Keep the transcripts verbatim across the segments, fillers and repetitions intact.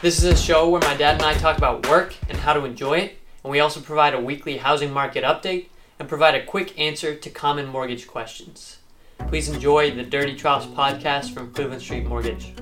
This is a show where my dad and I talk about work and how to enjoy it, and we also provide a weekly housing market update and provide a quick answer to common mortgage questions. Please enjoy the Dirty Troughs podcast from Cleveland Street Mortgage.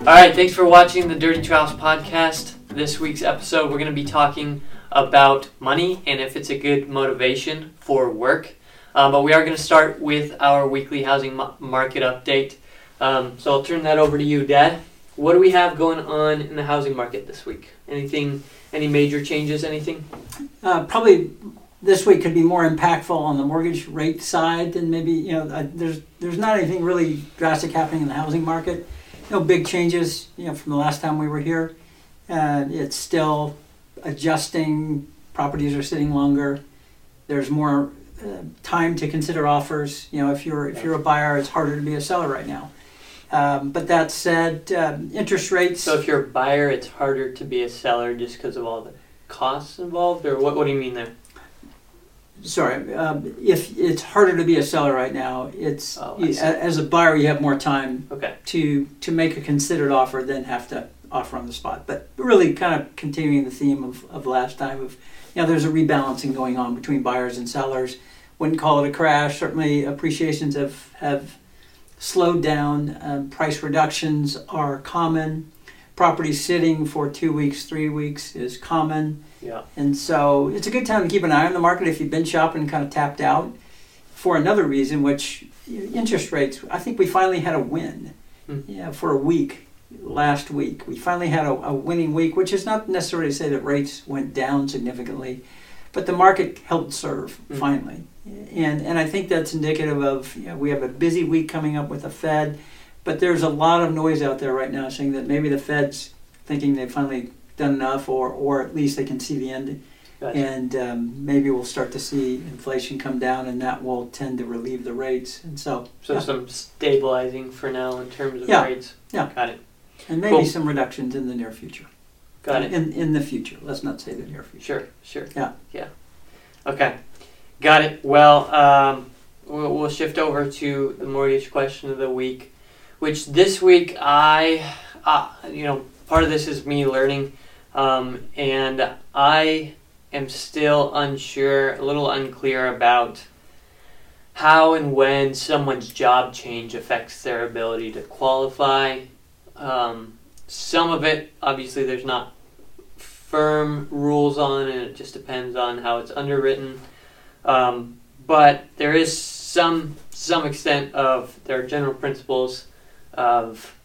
All right, thanks for watching the Dirty Troughs podcast. This week's episode, we're going to be talking about money and if it's a good motivation for work. Um, but we are going to start with our weekly housing mo- market update. Um, so I'll turn that over to you, Dad. What do we have going on in the housing market this week? Anything, any major changes, anything? Uh, probably this week could be more impactful on the mortgage rate side than maybe, you know, uh, there's there's not anything really drastic happening in the housing market. No big changes, you know, from the last time we were here. Uh, it's still adjusting. Properties are sitting longer. There's more uh, time to consider offers. You know, if you're if you're a buyer, it's harder to be a seller right now. Um, but that said, um, interest rates. So if you're a buyer, it's harder to be a seller just because of all the costs involved, or what? What do you mean there? Sorry, um, if it's harder to be a seller right now, it's oh, you, as a buyer you have more time okay. to to make a considered offer than have to offer on the spot. But really, kind of continuing the theme of, of last time of, you know, there's a rebalancing going on between buyers and sellers. Wouldn't call it a crash. Certainly, appreciations have have. slowed down, um, price reductions are common. Property sitting for two weeks, three weeks is common. Yeah. And so it's a good time to keep an eye on the market if you've been shopping, kind of tapped out for another reason, which interest rates, I think we finally had a win mm-hmm. yeah, for a week last week. We finally had a, a winning week, which is not necessarily to say that rates went down significantly, but the market held serve mm-hmm. finally. And and I think that's indicative of, you know, we have a busy week coming up with the Fed, but there's a lot of noise out there right now saying that maybe the Fed's thinking they've finally done enough, or, or at least they can see the end. Gotcha. And um, maybe we'll start to see inflation come down, and that will tend to relieve the rates. And so so yeah. some stabilizing for now in terms of yeah. rates. Yeah. Got it. And maybe cool. some reductions in the near future. Got in, it. In in the future. Let's not say the near future. Sure, sure. Yeah. Yeah. Okay. Got it. Well, um, we'll, we'll shift over to the mortgage question of the week, which this week I, uh, you know, part of this is me learning, um, and I am still unsure, a little unclear about how and when someone's job change affects their ability to qualify. Um, some of it, obviously, there's not firm rules on, and it just depends on how it's underwritten. Um, but there is some some extent of there are general principles of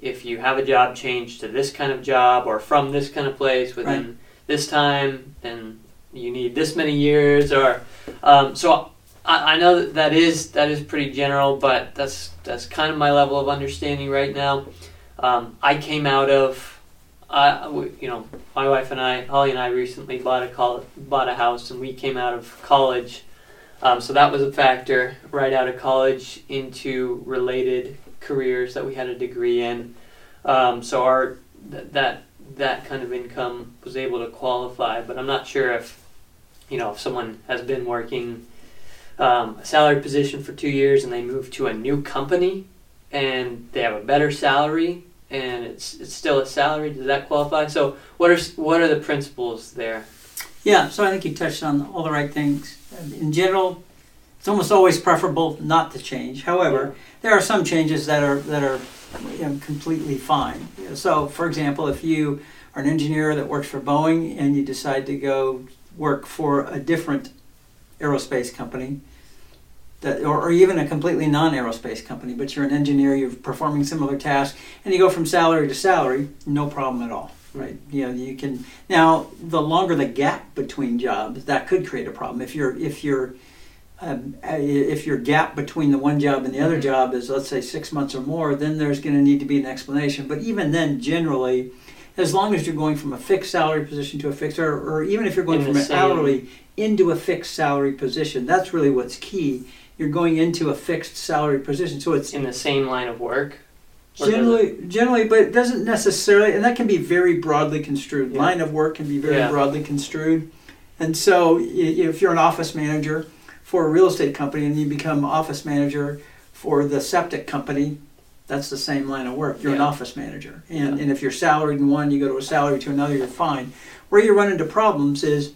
if you have a job change to this kind of job or from this kind of place within right. this time, then you need this many years. Or um, so I, I know that, that is that is pretty general, but that's that's kind of my level of understanding right now. Um, I came out of. Uh, you know, my wife and I, Holly and I, recently bought a col- bought a house, and we came out of college, um, so that was a factor. Right out of college into related careers that we had a degree in, um, so our th- that that kind of income was able to qualify. But I'm not sure if, you know, if someone has been working um, a salaried position for two years and they move to a new company and they have a better salary. And it's it's still a salary. Does that qualify? So what are what are the principles there? Yeah, so I think you touched on all the right things. In general, it's almost always preferable not to change. However, there are some changes that are that are you know, completely fine. So, for example, if you are an engineer that works for Boeing and you decide to go work for a different aerospace company, That, or, or even a completely non-aerospace company, but you're an engineer, you're performing similar tasks, and you go from salary to salary, no problem at all, right? You know, you can now the longer the gap between jobs, that could create a problem. If you're if you're um, if your gap between the one job and the other job is, let's say, six months or more, then there's going to need to be an explanation. But even then, generally, as long as you're going from a fixed salary position to a fixed, or, or even if you're going from an hourly into a fixed salary position, that's really what's key. You're going into a fixed salary position, so it's in the same line of work. Generally, generally, but it doesn't necessarily, and that can be very broadly construed. Yeah. Line of work can be very yeah. broadly construed, and so if you're an office manager for a real estate company and you become office manager for the septic company, that's the same line of work. You're yeah. an office manager. And, yeah. and if you're salaried in one, you go to a salary to another, you're fine. Where you run into problems is,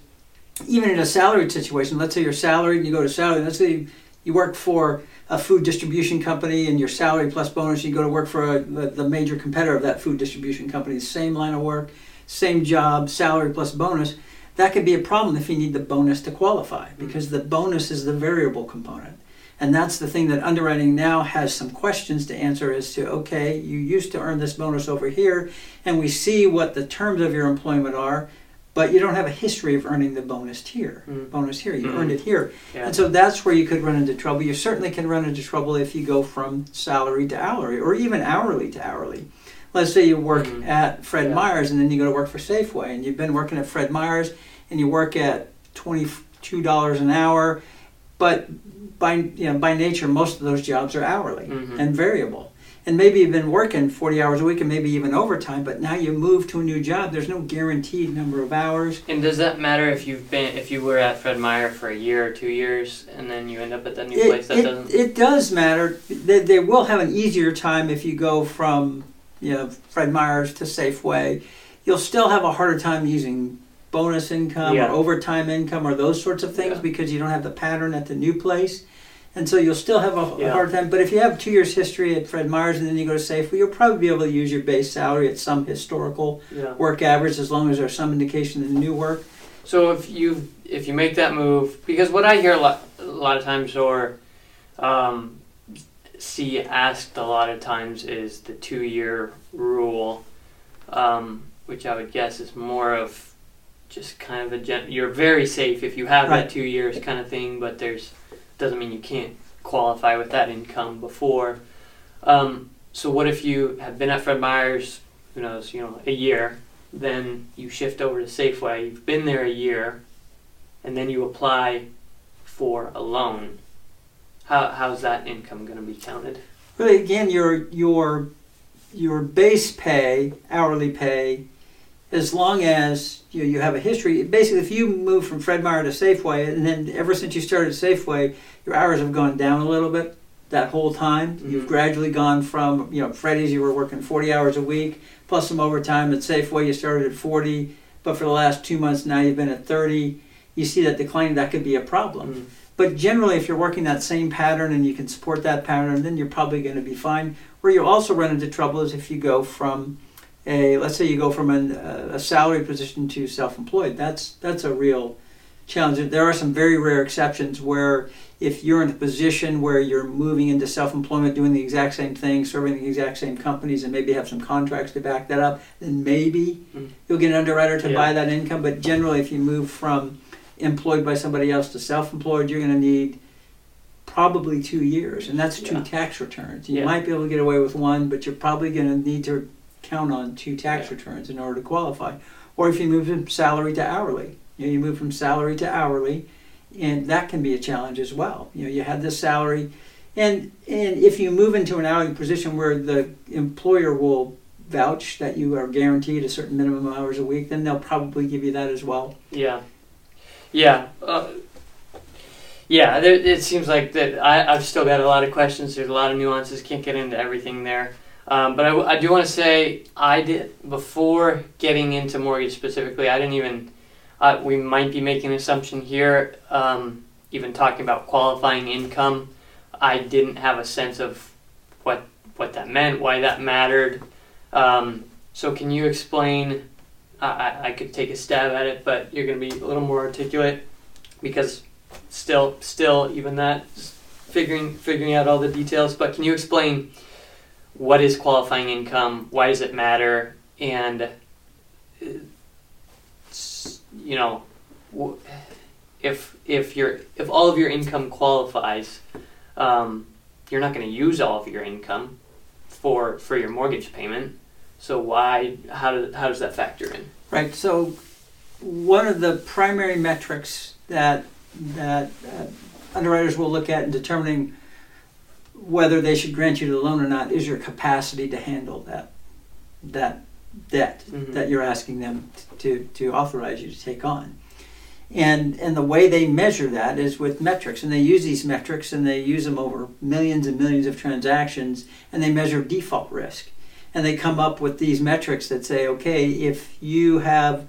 even in a salaried situation, let's say you're salaried and you go to salary, let's say you, you work for a food distribution company and your salary plus bonus, you go to work for a, the, the major competitor of that food distribution company, same line of work, same job, salary plus bonus. That could be a problem if you need the bonus to qualify, because the bonus is the variable component. And that's the thing that underwriting now has some questions to answer as to, okay, you used to earn this bonus over here, and we see what the terms of your employment are, but you don't have a history of earning the bonus here. Mm. Bonus here, you mm. earned it here. Yeah. And so that's where you could run into trouble. You certainly can run into trouble if you go from salary to hourly, or even hourly to hourly. Let's say you work mm. at Fred yeah. Meyer's, and then you go to work for Safeway, and you've been working at Fred Meyer's, and you work at twenty-two dollars an hour, but by you know by nature, most of those jobs are hourly mm-hmm. and variable. And maybe you've been working forty hours a week and maybe even overtime, but now you move to a new job. There's no guaranteed number of hours. And does that matter if you've been if you were at Fred Meyer for a year or two years and then you end up at that new it, place? That it, doesn't. It does matter. They, they will have an easier time if you go from you know Fred Meyer's to Safeway. You'll still have a harder time using bonus income yeah. or overtime income or those sorts of things yeah. because you don't have the pattern at the new place. And so you'll still have a yeah. hard time. But if you have two years history at Fred Meyer's and then you go to Safeway, you'll probably be able to use your base salary at some historical yeah. work average as long as there's some indication of the new work. So if you if you make that move, because what I hear a lot, a lot of times or um, see asked a lot of times is the two-year rule, um, which I would guess is more of just kind of a gen- you're very safe if you have right. that two years kind of thing, but there's doesn't mean you can't qualify with that income before. Um, so what if you have been at Fred Meyer's, who knows, you know, a year, then you shift over to Safeway, you've been there a year, and then you apply for a loan. How how's that income going to be counted? Well, again, your your your base pay, hourly pay, as long as you you have a history. Basically, if you move from Fred Meyer to Safeway, and then ever since you started Safeway, your hours have gone down a little bit that whole time. Mm-hmm. You've gradually gone from, you know, Freddie's, you were working forty hours a week, plus some overtime. At Safeway, you started at forty, but for the last two months now you've been at thirty. You see that decline, that could be a problem. Mm-hmm. But generally, if you're working that same pattern and you can support that pattern, then you're probably going to be fine. Where you'll also run into trouble is if you go from A, let's say you go from an, uh, a salary position to self-employed. That's that's a real challenge. There are some very rare exceptions where if you're in a position where you're moving into self-employment, doing the exact same thing, serving the exact same companies, and maybe have some contracts to back that up, then maybe mm. you'll get an underwriter to yeah. buy that income. But generally, if you move from employed by somebody else to self-employed, you're going to need probably two years, and that's two yeah. tax returns. You yeah. might be able to get away with one, but you're probably going to need to count on two tax yeah. returns in order to qualify. Or if you move from salary to hourly, you know, you move from salary to hourly, and that can be a challenge as well. You know, you had this salary, and and if you move into an hourly position where the employer will vouch that you are guaranteed a certain minimum of hours a week, then they'll probably give you that as well. Yeah, yeah, uh, yeah. There, it seems like that. I, I've still got a lot of questions. There's a lot of nuances. Can't get into everything there. Um, but I, I do want to say I did before getting into mortgage specifically. I didn't even. Uh, we might be making an assumption here. Um, even talking about qualifying income, I didn't have a sense of what what that meant, why that mattered. Um, so can you explain? I, I could take a stab at it, but you're going to be a little more articulate because still, still, even that figuring figuring out all the details. But can you explain? What is qualifying income? Why does it matter? And, you know, if if your if all of your income qualifies, um, you're not going to use all of your income for for your mortgage payment. So why? How does how does that factor in? Right. So one of the primary metrics that that uh, underwriters will look at in determining whether they should grant you the loan or not is your capacity to handle that that debt mm-hmm. that you're asking them to, to authorize you to take on. And and the way they measure that is with metrics, and they use these metrics and they use them over millions and millions of transactions, and they measure default risk. And they come up with these metrics that say, okay, if you have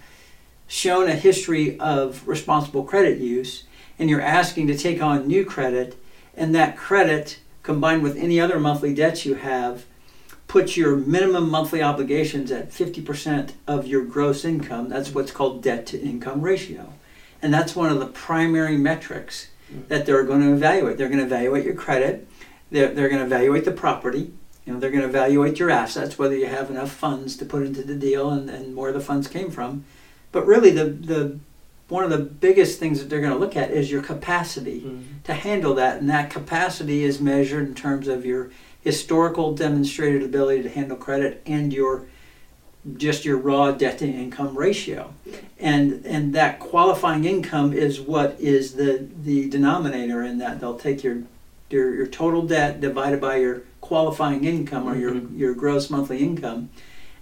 shown a history of responsible credit use and you're asking to take on new credit, and that credit combined with any other monthly debts you have puts your minimum monthly obligations at fifty percent of your gross income, that's what's called debt to income ratio. And that's one of the primary metrics that they're going to evaluate. They're going to evaluate your credit. They're, they're going to evaluate the property. You know, they're going to evaluate your assets, whether you have enough funds to put into the deal and, and where the funds came from. But really, the the one of the biggest things that they're going to look at is your capacity mm-hmm. to handle that. And that capacity is measured in terms of your historical demonstrated ability to handle credit and your just your raw debt to income ratio. And and that qualifying income is what is the, the denominator in that. They'll take your, your your total debt divided by your qualifying income or your, mm-hmm. your gross monthly income.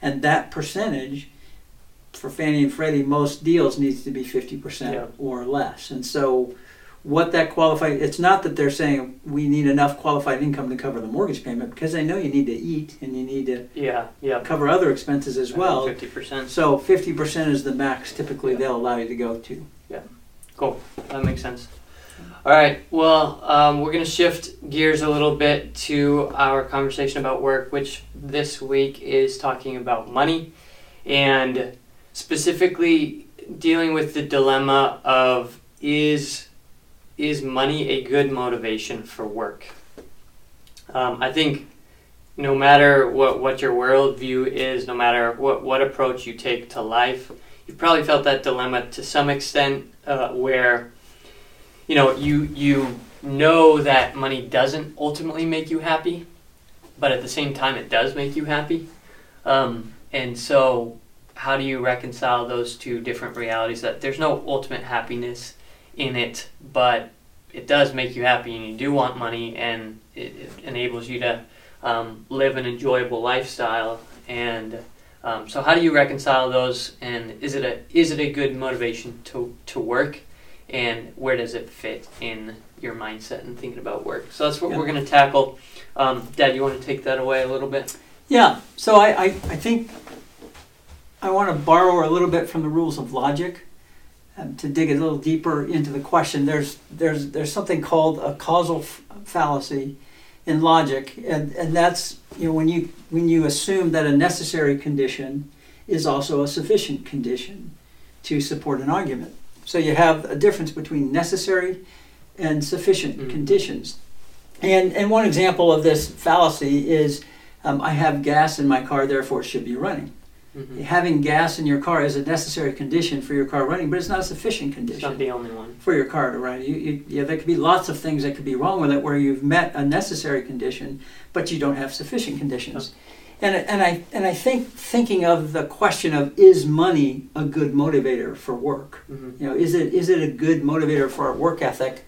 And that percentage for Fannie and Freddie, most deals needs to be fifty percent yeah. or less. And so what that qualified, it's not that they're saying we need enough qualified income to cover the mortgage payment, because they know you need to eat and you need to yeah, yeah. cover other expenses as well. fifty percent. So fifty percent is the max typically yeah. they'll allow you to go to. Yeah, cool. That makes sense. All right, well, um, we're going to shift gears a little bit to our conversation about work, which this week is talking about money and specifically dealing with the dilemma of is... Is money a good motivation for work? Um, I think no matter what, what your worldview is, no matter what, what approach you take to life, you've probably felt that dilemma to some extent uh, where, you know, you, you know that money doesn't ultimately make you happy, but at the same time it does make you happy. Um, and so how do you reconcile those two different realities that there's no ultimate happiness in it, but it does make you happy and you do want money and it, it enables you to um, live an enjoyable lifestyle. And um, so how do you reconcile those, and is it a is it a good motivation to, to work, and where does it fit in your mindset and thinking about work? So that's what yeah. we're going to tackle. Um, Dad, you want to take that away a little bit? Yeah, so I, I, I think I want to borrow a little bit from the rules of logic. Um, to dig a little deeper into the question, there's there's there's something called a causal f- fallacy in logic, and, and that's you know when you when you assume that a necessary condition is also a sufficient condition to support an argument. So you have a difference between necessary and sufficient mm-hmm. conditions. And and one example of this fallacy is um, I have gas in my car, therefore it should be running. Mm-hmm. Having gas in your car is a necessary condition for your car running, but it's not a sufficient condition. It's not the only one. For your car to run. You, you, yeah, there could be lots of things that could be wrong with it where you've met a necessary condition, but you don't have sufficient conditions. Okay. And and I and I think thinking of the question of is money a good motivator for work? Mm-hmm. You know, is it is it a good motivator for our work ethic?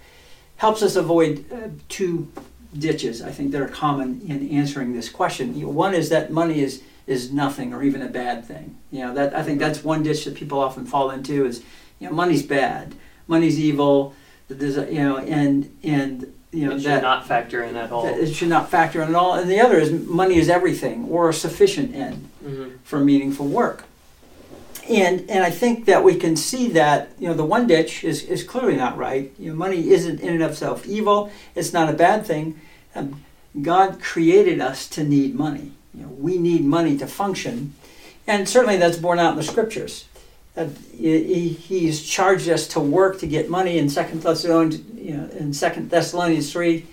Helps us avoid uh, two ditches, I think, that are common in answering this question. You know, one is that money is is nothing or even a bad thing. You know, that I think that's one ditch that people often fall into is, you know, money's bad, money's evil, you know, and and you know it should that, not factor in at all. It should not factor in at all. And the other is money is everything or a sufficient end mm-hmm. for meaningful work. And and I think that we can see that, you know, the one ditch is, is clearly not right. You know, money isn't in and of itself evil. It's not a bad thing. Um, God created us to need money. You know, we need money to function, and certainly that's borne out in the scriptures. Uh, he, he's charged us to work to get money. In Second Thessalonians, you know, in Second Thessalonians three,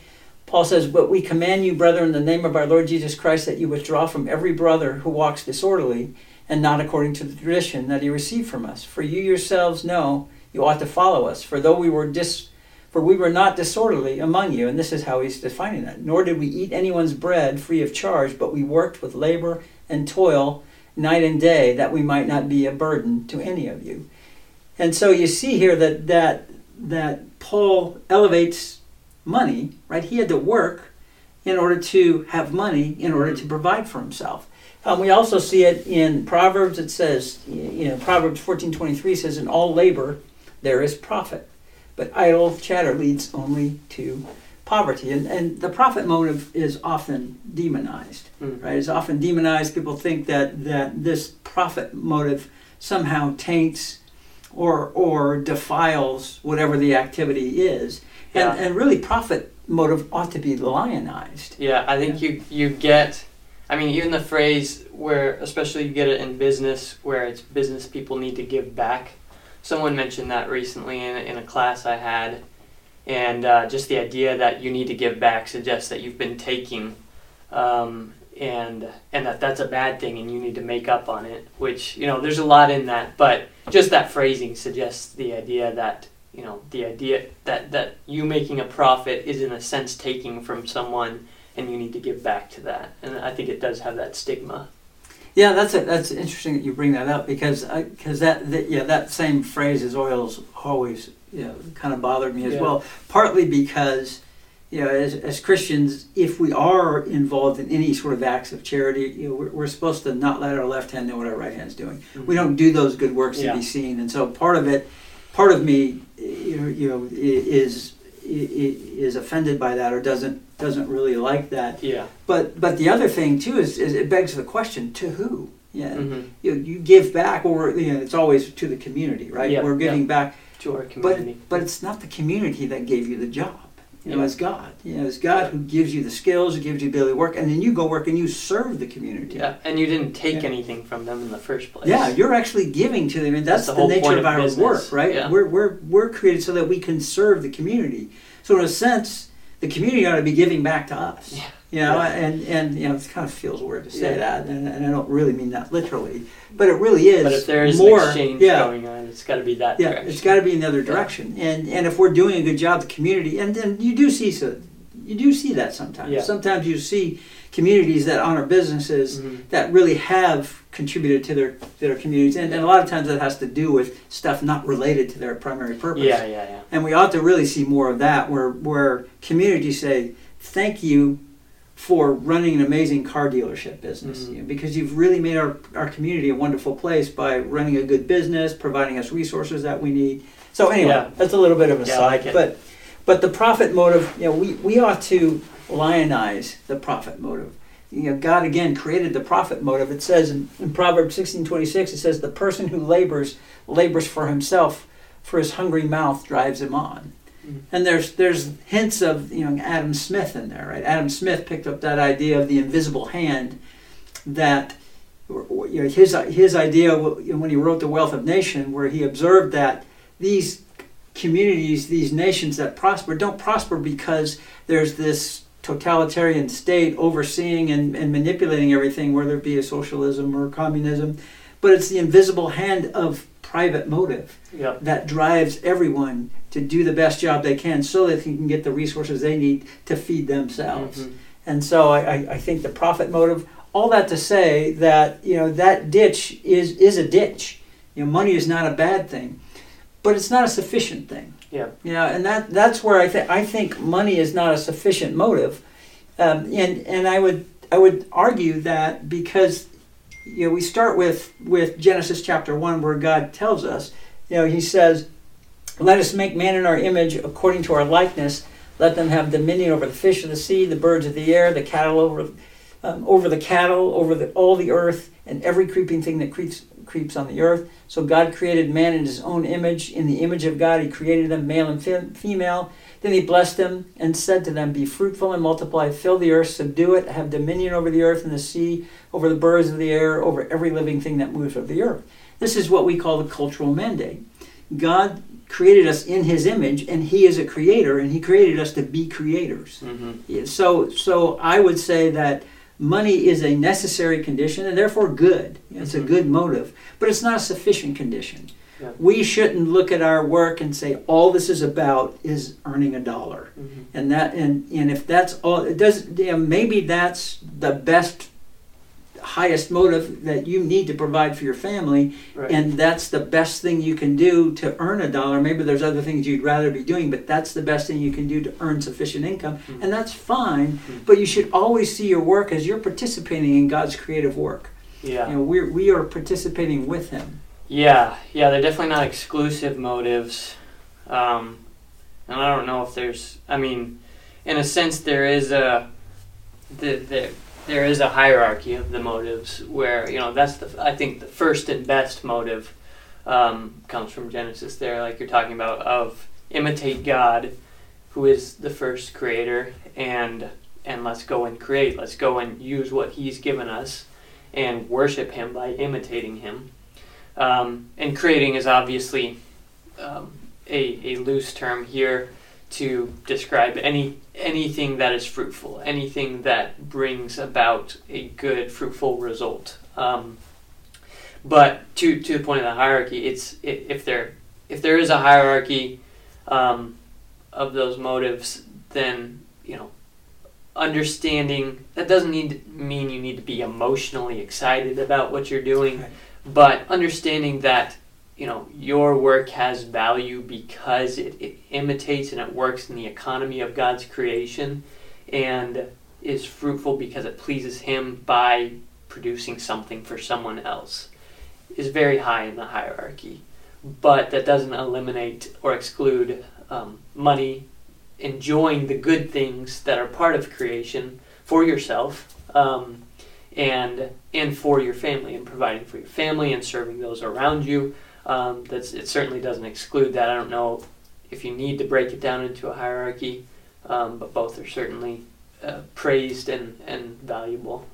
Paul says, "But we command you, brethren, in the name of our Lord Jesus Christ, that you withdraw from every brother who walks disorderly and not according to the tradition that he received from us. For you yourselves know you ought to follow us. For though we were dis, for we were not disorderly among you," and this is how he's defining that, "nor did we eat anyone's bread free of charge, but we worked with labor and toil night and day that we might not be a burden to any of you." And so you see here that that that Paul elevates money, right? He had to work in order to have money, in order to provide for himself. Um, we also see it in Proverbs. It says, you know, Proverbs fourteen twenty-three says, "In all labor there is profit. But idle chatter leads only to poverty. And, and the profit motive is often demonized, mm. right? It's often demonized. People think that, that this profit motive somehow taints or or defiles whatever the activity is. Yeah. And, and really, profit motive ought to be lionized. Yeah, I think yeah. you you get... I mean, even the phrase where, especially you get it in business, where it's business people need to give back. Someone mentioned that recently in, in a class I had, and uh, just the idea that you need to give back suggests that you've been taking, um, and and that that's a bad thing and you need to make up on it, which, you know, there's a lot in that, but just that phrasing suggests the idea that, you know, the idea that, that you making a profit is in a sense taking from someone, and you need to give back to that. And I think it does have that stigma. Yeah, that's a, that's interesting that you bring that up, because because that, that yeah that same phrase as oils always you know, kind of bothered me as yeah. well. Partly because you know as, as Christians, if we are involved in any sort of acts of charity, you know, we're, we're supposed to not let our left hand know what our right hand's doing. Mm-hmm. We don't do those good works yeah. to be seen. And so part of it, part of me, you know, you know is. is offended by that or doesn't doesn't really like that. Yeah. But but the other thing too is, is it begs the question, to who? Yeah. Mm-hmm. You know, you give back, or you know, it's always to the community, right? Yep. We're giving yep. back to our community. But, but it's not the community that gave you the job. You yep. know, it's God. You know, it's God yep. who gives you the skills, who gives you the ability to work, and then you go work and you serve the community. Yeah. And you didn't take yeah. anything from them in the first place. Yeah, you're actually giving to them, and that's, that's the, the whole nature point of our business. work, right? Yeah. We're we're we're created so that we can serve the community. So in a sense, the community ought to be giving back to us. Yeah. You know, yeah. and, and you know, it kind of feels weird to say yeah. that, and, and I don't really mean that literally, but it really is. But if there is more an exchange yeah, going on, it's got to be that yeah, direction. It's got to be in the other direction. Yeah. And and if we're doing a good job, the community, and then you do see so, you do see that sometimes. Yeah. Sometimes you see communities that honor businesses mm-hmm. that really have contributed to their their communities, and, and a lot of times that has to do with stuff not related to their primary purpose. Yeah, yeah, yeah. And we ought to really see more of that, where where communities say, "Thank you for running an amazing car dealership business," mm-hmm. you know, because you've really made our our community a wonderful place by running a good business, providing us resources that we need. So anyway, yeah. that's a little bit of a yeah, side, like but but the profit motive, you know, we we ought to lionize the profit motive. You know, God, again, created the profit motive. It says in, in Proverbs sixteen twenty-six, it says, "The person who labors, labors for himself, for his hungry mouth drives him on." Mm-hmm. And there's there's hints of, you know, Adam Smith in there, right? Adam Smith picked up that idea of the invisible hand, that, you know, his, his idea when he wrote The Wealth of Nations, where he observed that these communities, these nations that prosper, don't prosper because there's this totalitarian state overseeing and, and manipulating everything, whether it be a socialism or communism, but it's the invisible hand of private motive yep. that drives everyone to do the best job they can so that they can get the resources they need to feed themselves. Mm-hmm. And so I, I, I think the profit motive, all that to say that, you know, that ditch is, is a ditch. You know, money is not a bad thing, but it's not a sufficient thing. Yeah. Yeah, and that that's where I think I think money is not a sufficient motive, um, and and I would I would argue that, because, you know, we start with with Genesis chapter one, where God tells us, you know, He says, "Let us make man in our image, according to our likeness. Let them have dominion over the fish of the sea, the birds of the air, the cattle over um, over the cattle, over the, all the earth, and every creeping thing that creeps." creeps on the earth. So God created man in his own image. In the image of God, he created them, male and fem- female. Then he blessed them and said to them, "Be fruitful and multiply, fill the earth, subdue it, have dominion over the earth and the sea, over the birds of the air, over every living thing that moves over the earth." This is what we call the cultural mandate. God created us in his image, and he is a creator, and he created us to be creators. Mm-hmm. So, so I would say that money is a necessary condition, and therefore good. It's mm-hmm. a good motive, but it's not a sufficient condition. Yeah. We shouldn't look at our work and say all this is about is earning a dollar, mm-hmm. and that and, and if that's all, it does. You know, maybe that's the best, highest motive that you need to provide for your family, right. and that's the best thing you can do to earn a dollar. Maybe there's other things you'd rather be doing, but that's the best thing you can do to earn sufficient income, mm-hmm. and that's fine, mm-hmm. but you should always see your work as you're participating in God's creative work. Yeah. You know, we're, we are participating with him. Yeah, yeah, they're definitely not exclusive motives. Um, and I don't know if there's, I mean, in a sense there is a, the, the, there is a hierarchy of the motives where, you know, that's the, I think the first and best motive um, comes from Genesis there, like you're talking about, of imitate God, who is the first creator, and and let's go and create, let's go and use what he's given us and worship him by imitating him. Um, and creating is obviously um, a, a loose term here to describe any anything that is fruitful, anything that brings about a good, fruitful result. Um, but to to the point of the hierarchy, it's it, if there if there is a hierarchy um, of those motives, then you know, understanding that doesn't need mean you need to be emotionally excited about what you're doing. Right. But understanding that, you know, your work has value because it, it imitates and it works in the economy of God's creation and is fruitful because it pleases him by producing something for someone else is very high in the hierarchy. But that doesn't eliminate or exclude um, money, enjoying the good things that are part of creation for yourself, um, and and for your family, and providing for your family and serving those around you. Um, that's it certainly doesn't exclude that. I don't know if you need to break it down into a hierarchy, um, but both are certainly uh, praised and, and valuable.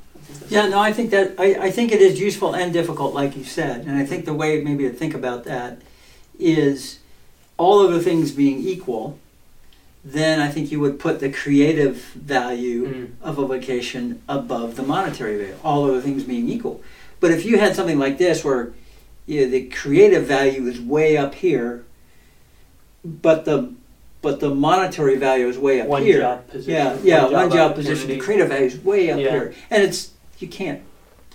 Yeah, no, I think that I, I think it is useful and difficult, like you said. And I think the way maybe to think about that is, all of the things being equal, then I think you would put the creative value mm. of a vocation above the monetary value, all other things being equal. But if you had something like this where, you know, the creative value is way up here, but the but the monetary value is way up one here. Job position, yeah, yeah, one job, one job position. The creative value is way up yeah. here, and it's you can't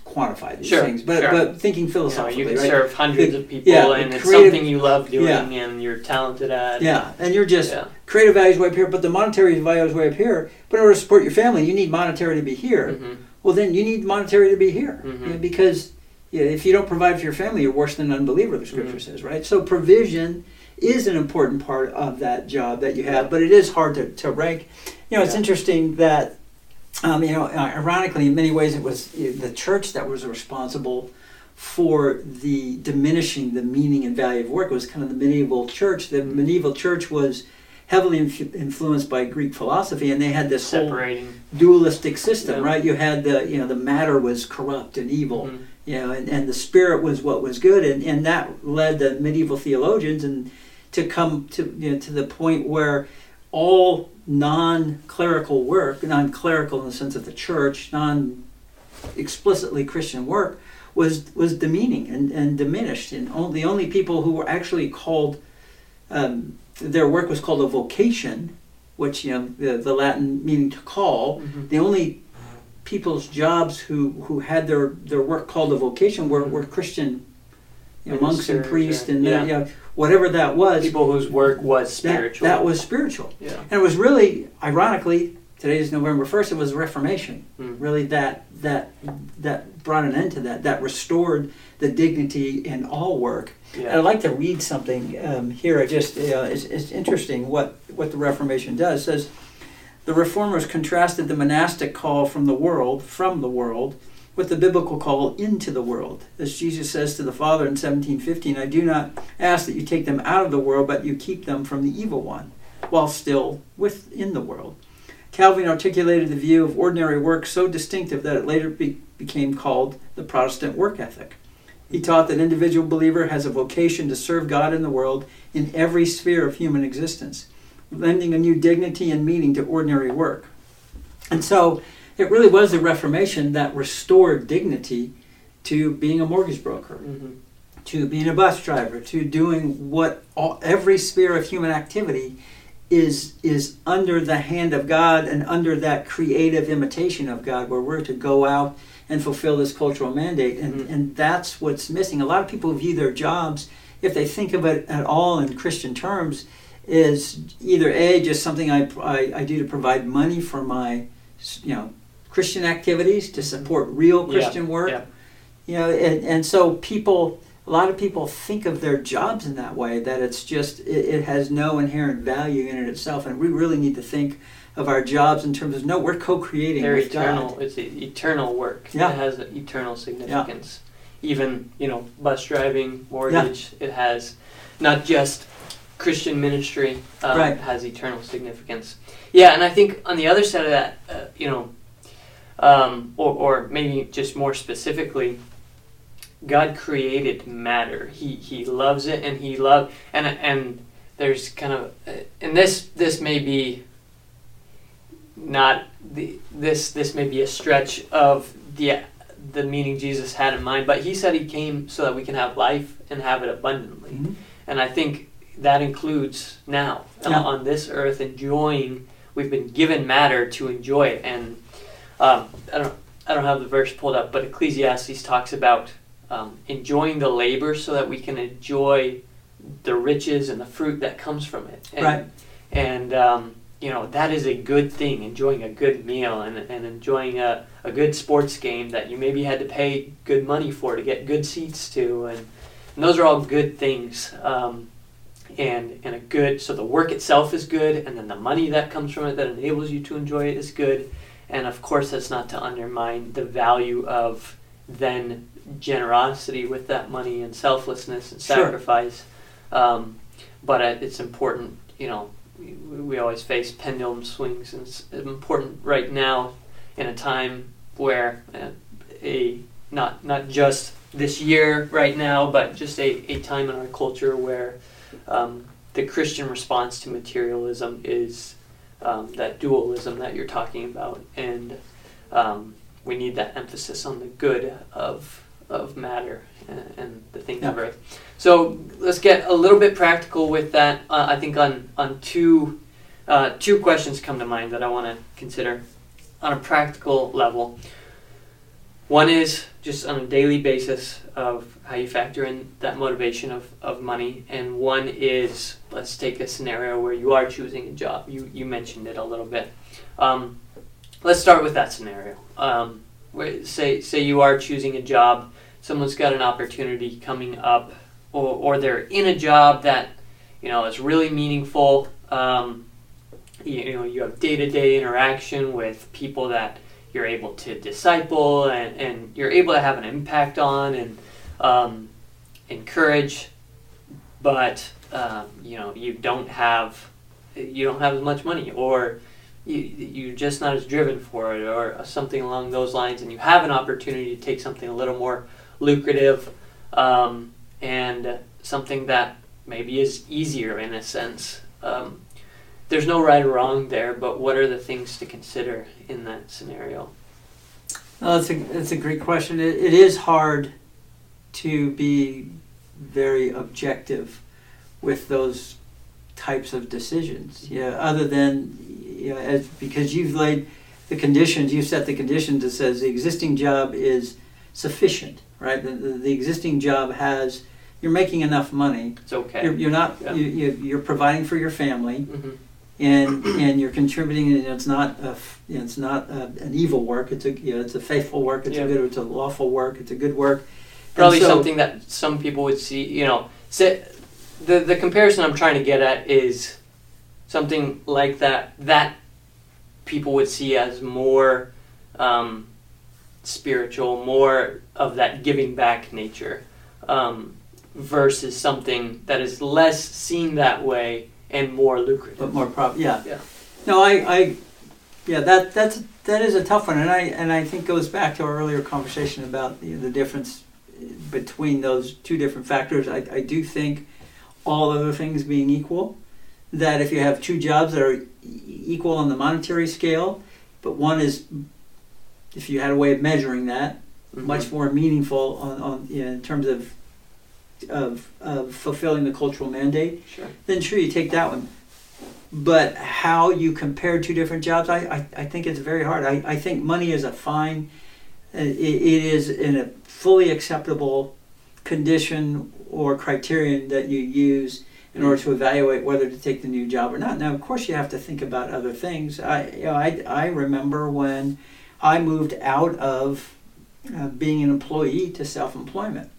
quantify these sure, things. But sure. but thinking philosophically, you know, you can right? serve hundreds the, of people, yeah, and creative, it's something you love doing, yeah. and you're talented at. Yeah, and you're just yeah. creative value is way up here, but the monetary value is way up here. But in order to support your family, you need monetary to be here. Mm-hmm. Well, then you need monetary to be here, mm-hmm. you know, because you know, if you don't provide for your family, you're worse than an unbeliever. The scripture mm-hmm. says, right? So provision is an important part of that job that you have, yeah. but it is hard to, to rank. You know, it's yeah. interesting that. Um, you know, ironically, in many ways, it was the church that was responsible for the diminishing the meaning and value of work. It was kind of the medieval church. The medieval church was heavily inf- influenced by Greek philosophy, and they had this separating whole dualistic system, yeah. right? You had the, you know, the matter was corrupt and evil, mm-hmm. you know, and, and the spirit was what was good, and, and that led the medieval theologians and to come to you know, to the point where all non-clerical work, non-clerical in the sense of the church, non-explicitly Christian work, was was demeaning and, and diminished. And only, the only people who were actually called, um, their work was called a vocation, which, you know, the, the Latin meaning to call, mm-hmm. the only people's jobs who, who had their, their work called a vocation were, were Christian you know, monks and priests and yeah. you know, whatever that was. People whose work was spiritual. That, that was spiritual. Yeah. And it was really, ironically, today is November first, it was the Reformation. Mm. Really that that that brought an end to that, that restored the dignity in all work. Yeah. And I'd like to read something um, here. I just uh, it's, it's interesting what, what the Reformation does. It says, the Reformers contrasted the monastic call from the world, from the world, with the biblical call into the world. As Jesus says to the Father in seventeen fifteen, I do not ask that you take them out of the world, but you keep them from the evil one, while still within the world. Calvin articulated the view of ordinary work so distinctive that it later be- became called the Protestant work ethic. He taught that an individual believer has a vocation to serve God in the world in every sphere of human existence, lending a new dignity and meaning to ordinary work. And so, it really was the Reformation that restored dignity to being a mortgage broker, mm-hmm. to being a bus driver, to doing what all, every sphere of human activity is is under the hand of God and under that creative imitation of God, where we're to go out and fulfill this cultural mandate. And, mm-hmm. and that's what's missing. A lot of people view their jobs, if they think of it at all in Christian terms, is either A, just something I, I, I do to provide money for my, you know, Christian activities to support real Christian yeah, work, yeah. you know, and, and so people, a lot of people think of their jobs in that way, that it's just, it, it has no inherent value in it itself. And we really need to think of our jobs in terms of, no, we're co-creating. They're eternal. God. It's eternal work. Yeah. It has eternal significance. Yeah. Even, you know, bus driving, mortgage, yeah. It has not just Christian ministry, um, right. has eternal significance. Yeah, and I think on the other side of that, uh, you know, um, or, or maybe just more specifically, God created matter. He He loves it, and He loved, and and there's kind of, and this this may be not the this this may be a stretch of the the meaning Jesus had in mind, but He said He came so that we can have life and have it abundantly, mm-hmm. and I think that includes now yeah. uh, on this earth enjoying. We've been given matter to enjoy it, and um, I don't I don't have the verse pulled up, but Ecclesiastes talks about. Um, enjoying the labor so that we can enjoy the riches and the fruit that comes from it. And, right. And, um, you know, that is a good thing, enjoying a good meal and, and enjoying a, a good sports game that you maybe had to pay good money for to get good seats to. And, and those are all good things. Um, and, and a good, so the work itself is good, and then the money that comes from it that enables you to enjoy it is good. And, of course, that's not to undermine the value of then generosity with that money and selflessness and sacrifice, sure. um, but it's important. You know, we, we always face pendulum swings, and it's important right now in a time where uh, a not not just this year right now, but just a, a time in our culture where um, the Christian response to materialism is um, that dualism that you're talking about, and um, we need that emphasis on the good of. of matter and, and the things yeah. of earth. So let's get a little bit practical with that. Uh, I think on, on two uh, two questions come to mind that I want to consider on a practical level. One is just on a daily basis of how you factor in that motivation of, of money, and one is, let's take a scenario where you are choosing a job. You, you mentioned it a little bit. Um, let's start with that scenario. Um, where, say, say you are choosing a job. Someone's got an opportunity coming up, or, or they're in a job that, you know, is really meaningful. Um, you, you know, you have day-to-day interaction with people that you're able to disciple, and, and you're able to have an impact on and um, encourage. But um, you know, you don't have you don't have as much money, or you, you're just not as driven for it, or something along those lines. And you have an opportunity to take something a little more lucrative, um, and something that maybe is easier in a sense. Um, there's no right or wrong there, but what are the things to consider in that scenario? No, that's a that's a great question. It, it is hard to be very objective with those types of decisions. Yeah, other than you know, as because you've laid the conditions, you've set the conditions that says the existing job is sufficient, right? The, the, the existing job has, you're making enough money. It's okay. You're, you're not, yeah. you, you, you're providing for your family, mm-hmm. and and you're contributing, and it's not a, you know, it's not a, an evil work. It's a, you know, it's a faithful work. It's yeah. a good, it's a lawful work. It's a good work. Probably so, something that some people would see, you know, say, the the comparison I'm trying to get at is something like that, that people would see as more um, spiritual, more of that giving back nature, um, versus something that is less seen that way and more lucrative, but more prob- yeah. yeah. No, I, I, yeah, that that's that is a tough one, and I and I think goes back to our earlier conversation about the, the difference between those two different factors. I, I do think, all other things being equal, that if you have two jobs that are equal on the monetary scale, but one is, if you had a way of measuring that, mm-hmm. much more meaningful on, on you know, in terms of, of of fulfilling the cultural mandate, sure. then sure, you take that one. But how you compare two different jobs, I, I, I think it's very hard. I, I think money is a fine, it, it is in a fully acceptable condition or criterion that you use in order to evaluate whether to take the new job or not. Now, of course, you have to think about other things. I you know, I, I remember when I moved out of uh, being an employee to self-employment.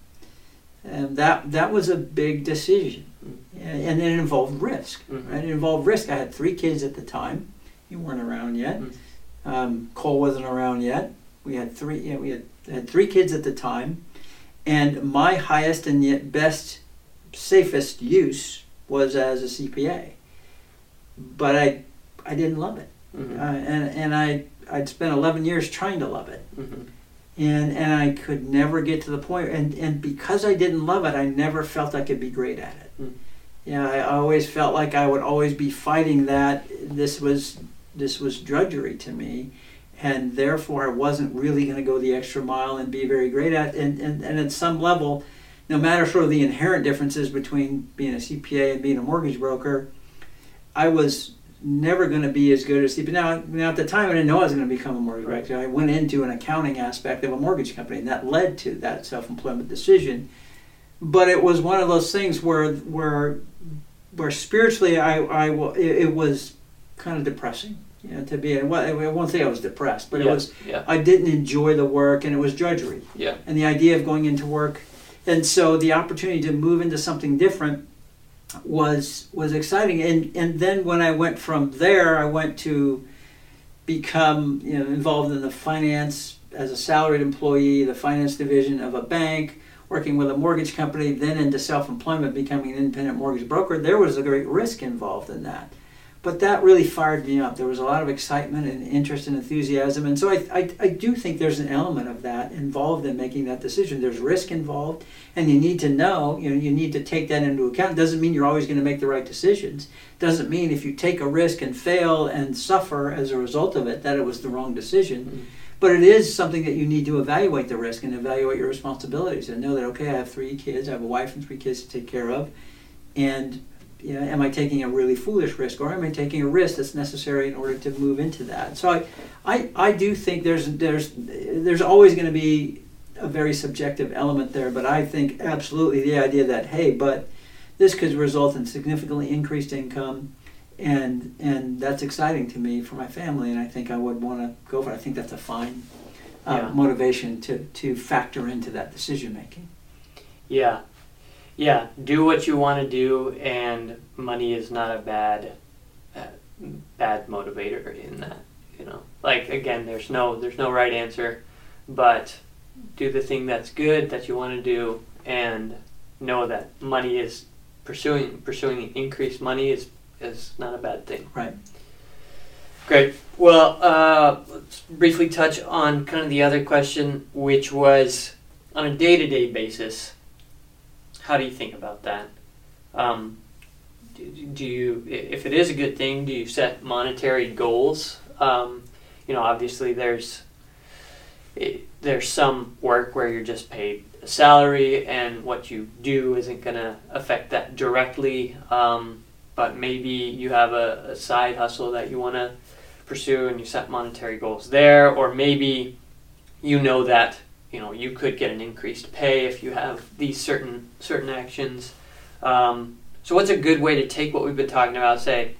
Um, that that was a big decision, mm-hmm. and it involved risk. Mm-hmm. Right? It involved risk. I had three kids at the time. You weren't around yet. Mm-hmm. Um, Cole wasn't around yet. We had three. Yeah, we had, had three kids at the time, and my highest and yet best, safest use was as a C P A. But I, I didn't love it, mm-hmm. uh, and and I I'd spent eleven years trying to love it. Mm-hmm. And and I could never get to the point, and, and because I didn't love it, I never felt I could be great at it. Mm. Yeah, I always felt like I would always be fighting that this was this was drudgery to me, and therefore I wasn't really going to go the extra mile and be very great at it. And, and, and at some level, no matter sort of the inherent differences between being a C P A and being a mortgage broker, I was never going to be as good as C P A. Now, now at the time, I didn't know I was going to become a mortgage broker. Right. I went into an accounting aspect of a mortgage company, and that led to that self-employment decision. But it was one of those things where where where spiritually, I, I it, it was kind of depressing. You know, to be I won't say I was depressed, but yeah. it was yeah. I didn't enjoy the work, and it was drudgery. Yeah. And the idea of going into work, and so the opportunity to move into something different was was exciting. And and then when I went from there, I went to become you know involved in the finance as a salaried employee, the finance division of a bank, working with a mortgage company, then into self-employment, becoming an independent mortgage broker. There was a great risk involved in that, but that really fired me up. There was a lot of excitement and interest and enthusiasm, and so I I, I do think there's an element of that involved in making that decision. There's risk involved, and you need to know, you know, you need to take that into account. It doesn't mean you're always going to make the right decisions. It doesn't mean if you take a risk and fail and suffer as a result of it that it was the wrong decision. Mm-hmm. But it is something that you need to evaluate the risk and evaluate your responsibilities and know that, okay, I have three kids, I have a wife and three kids to take care of, and you know, am I taking a really foolish risk, or am I taking a risk that's necessary in order to move into that? So I, I, I do think there's there's there's always going to be a very subjective element there, but I think absolutely the idea that, hey, but this could result in significantly increased income, and and that's exciting to me for my family, and I think I would want to go for it. I think that's a fine uh, yeah. motivation to, to factor into that decision making. Yeah. Yeah, do what you want to do, and money is not a bad, bad motivator in that. You know, like again, there's no there's no right answer, but do the thing that's good that you want to do, and know that money is pursuing pursuing increased money is is not a bad thing. Right. Great. Well, uh, let's briefly touch on kind of the other question, which was on a day-to-day basis. How do you think about that? Um, do, do you, if it is a good thing, do you set monetary goals? Um, you know, obviously there's it, there's some work where you're just paid a salary, and what you do isn't going to affect that directly. Um, but maybe you have a, a side hustle that you want to pursue, and you set monetary goals there, or maybe you know that. You know, you could get an increased pay if you have these certain certain actions. Um, so what's a good way to take what we've been talking about, say,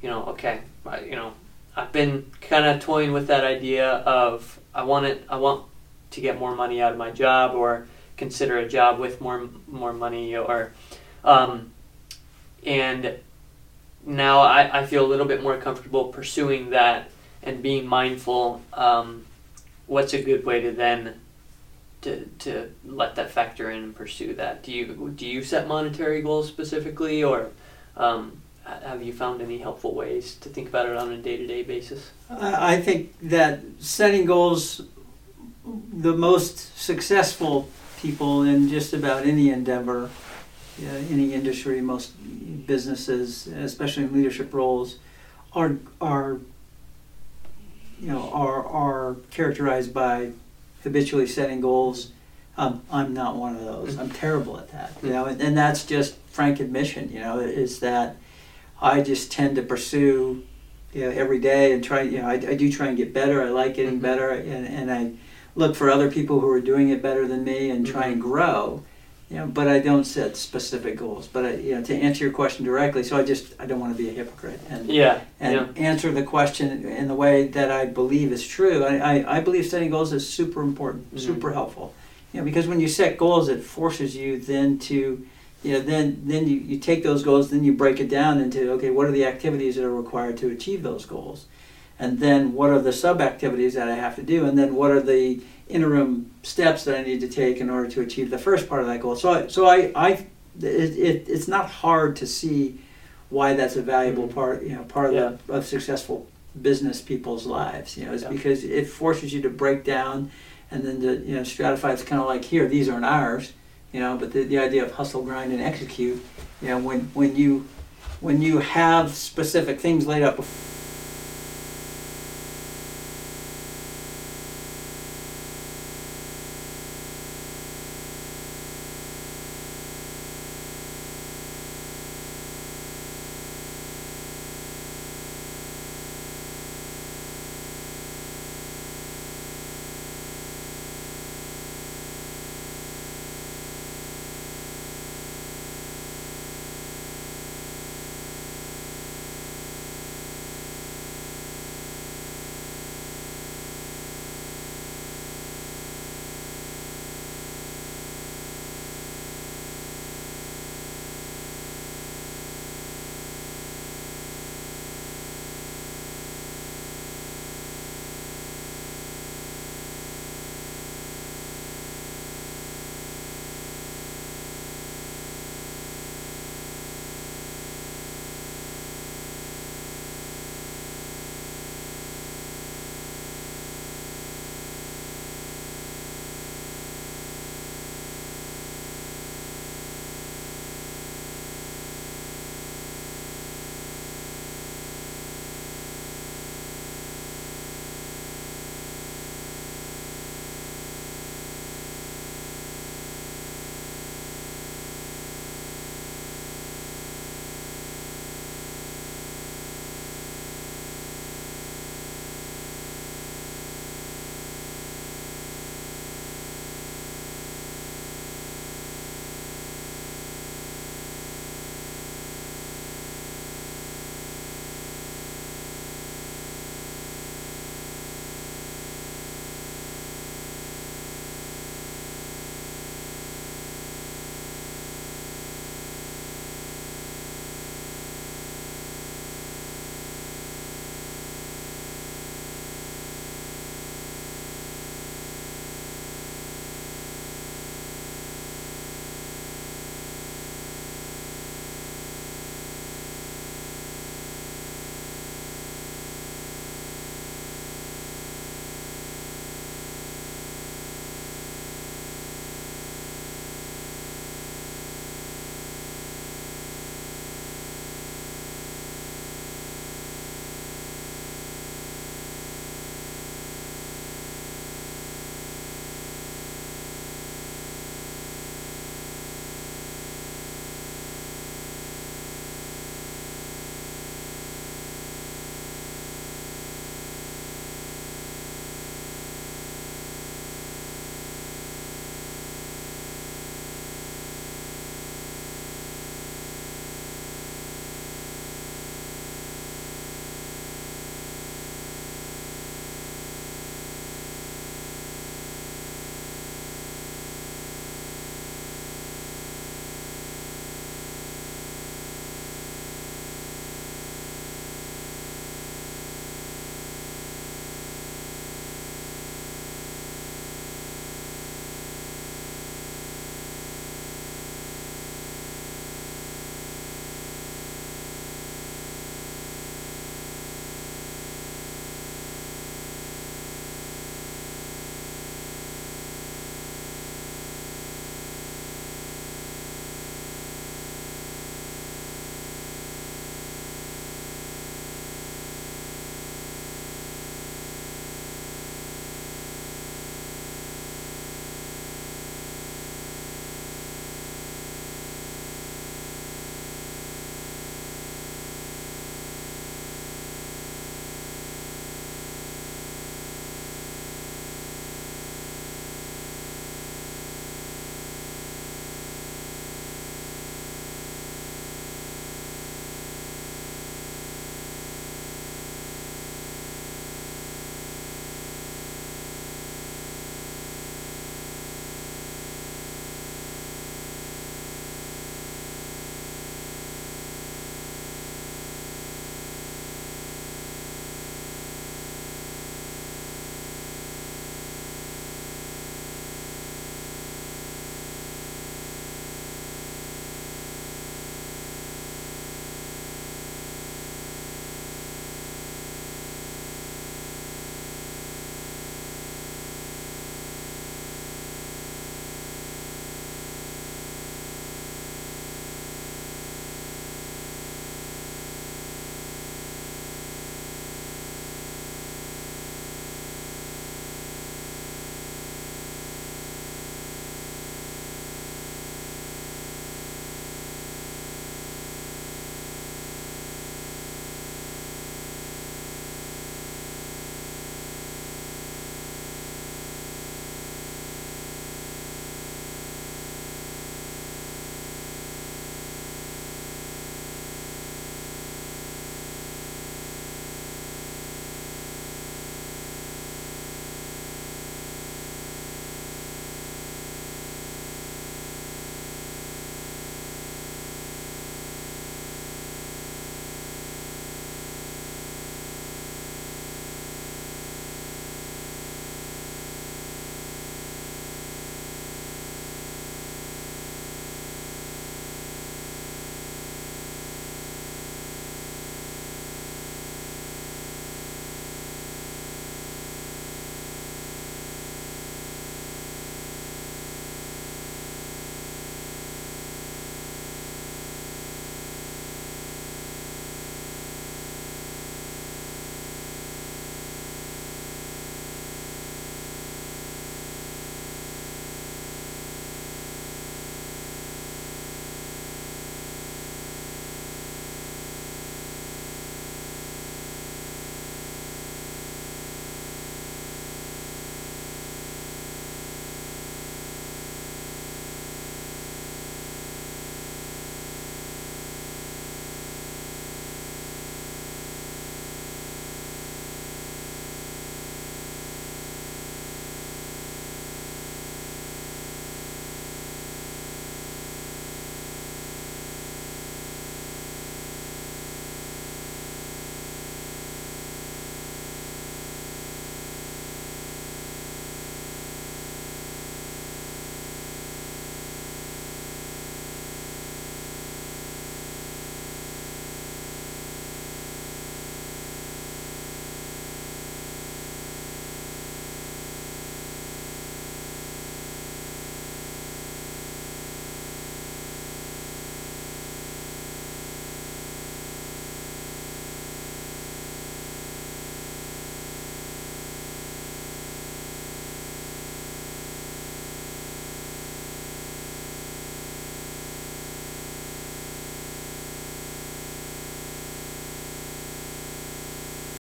you know, okay, I, you know, I've been kind of toying with that idea of I want it, I want to get more money out of my job, or consider a job with more more money, or um, and now I, I feel a little bit more comfortable pursuing that and being mindful. Um, what's a good way to then To, to let that factor in and pursue that? Do you do you set monetary goals specifically, or um, have you found any helpful ways to think about it on a day-to-day basis? I think that setting goals, the most successful people in just about any endeavor, you know, any industry, most businesses, especially in leadership roles, are are you know are are characterized by habitually setting goals. um, I'm not one of those. I'm terrible at that. You know, and, and that's just frank admission. You know, is that I just tend to pursue, you know, every day and try. You know, I, I do try and get better. I like getting mm-hmm. better, and, and I look for other people who are doing it better than me and try and grow. You know, but I don't set specific goals. But I, you know, to answer your question directly, so I just I don't want to be a hypocrite and yeah, and yeah. answer the question in the way that I believe is true. I, I, I believe setting goals is super important, mm-hmm. super helpful. Yeah, because when you set goals, it forces you then to, you know, then then you, you take those goals, then you break it down into, okay, what are the activities that are required to achieve those goals? And then what are the sub-activities that I have to do? And then what are the interim steps that I need to take in order to achieve the first part of that goal? So, so I, I it, it, it's not hard to see why that's a valuable part, you know, part of yeah. the, of successful business people's lives. You know, it's yeah. because it forces you to break down and then to, you know, stratify. It's kind of like, here, these aren't ours, you know. But the, the idea of hustle, grind, and execute, you know, when when you when you have specific things laid out before.